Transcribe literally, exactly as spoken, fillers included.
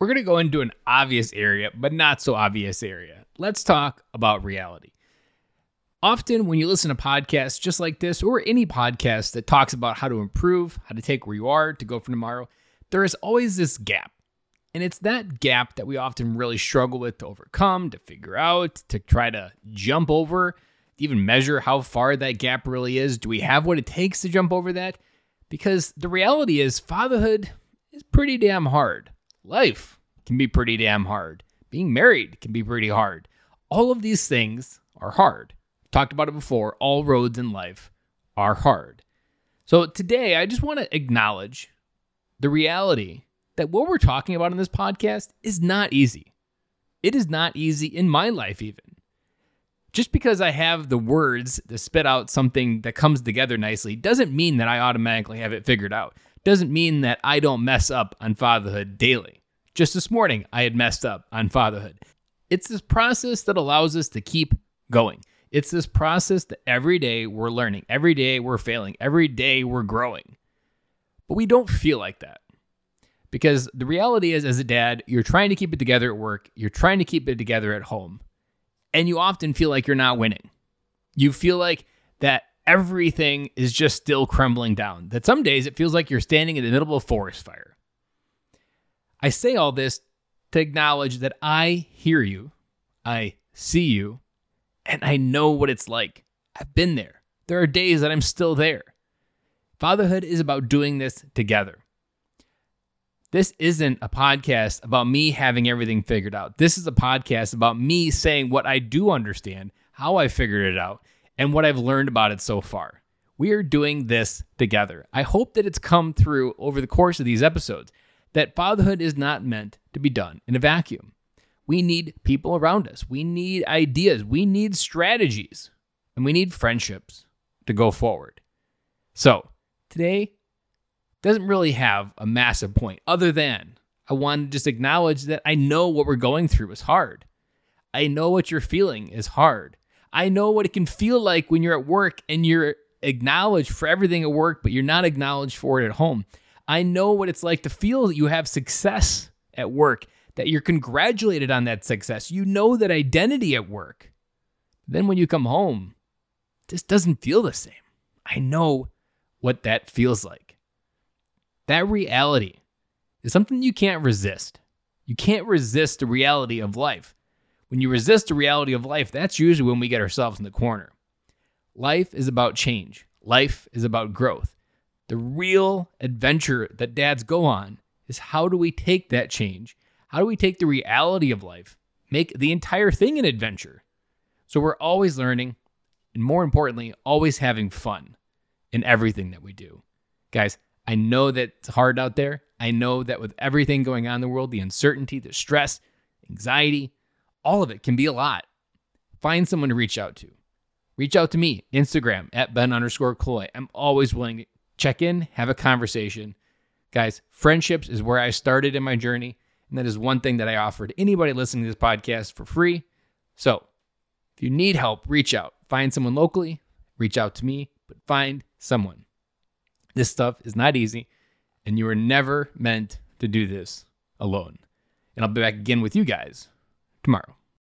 We're going to go into an obvious area, but not so obvious area. Let's talk about reality. Often when you listen to podcasts just like this, or any podcast that talks about how to improve, how to take where you are to go for tomorrow, there is always this gap. And it's that gap that we often really struggle with to overcome, to figure out, to try to jump over, to even measure how far that gap really is. Do we have what it takes to jump over that? Because the reality is fatherhood is pretty damn hard. Life can be pretty damn hard. Being married can be pretty hard. All of these things are hard. I've talked about it before. All roads in life are hard. So today, I just want to acknowledge the reality that what we're talking about in this podcast is not easy. It is not easy in my life even. Just because I have the words to spit out something that comes together nicely doesn't mean that I automatically have it figured out. Doesn't mean that I don't mess up on fatherhood daily. Just this morning, I had messed up on fatherhood. It's this process that allows us to keep going. It's this process that every day we're learning. Every day we're failing. Every day we're growing. But we don't feel like that. Because the reality is, as a dad, you're trying to keep it together at work. You're trying to keep it together at home. And you often feel like you're not winning. You feel like that everything is just still crumbling down. That some days it feels like you're standing in the middle of a forest fire. I say all this to acknowledge that I hear you, I see you, and I know what it's like. I've been there. There are days that I'm still there. Fatherhood is about doing this together. This isn't a podcast about me having everything figured out. This is a podcast about me saying what I do understand, how I figured it out, and what I've learned about it so far. We are doing this together. I hope that it's come through over the course of these episodes. That fatherhood is not meant to be done in a vacuum. We need people around us. We need ideas. We need strategies. And we need friendships to go forward. So today doesn't really have a massive point other than I want to just acknowledge that I know what we're going through is hard. I know what you're feeling is hard. I know what it can feel like when you're at work and you're acknowledged for everything at work, but you're not acknowledged for it at home. I know what it's like to feel that you have success at work, that you're congratulated on that success. You know that identity at work. Then when you come home, it just doesn't feel the same. I know what that feels like. That reality is something you can't resist. You can't resist the reality of life. When you resist the reality of life, that's usually when we get ourselves in the corner. Life is about change. Life is about growth. The real adventure that dads go on is how do we take that change? How do we take the reality of life, make the entire thing an adventure? So we're always learning, and more importantly, always having fun in everything that we do. Guys, I know that it's hard out there. I know that with everything going on in the world, the uncertainty, the stress, anxiety, all of it can be a lot. Find someone to reach out to. Reach out to me, Instagram, at Ben underscore Killoy. I'm always willing to check in, have a conversation. Guys, friendships is where I started in my journey, and that is one thing that I offer to anybody listening to this podcast for free. So if you need help, reach out. Find someone locally, reach out to me, but find someone. This stuff is not easy, and you are never meant to do this alone. And I'll be back again with you guys tomorrow.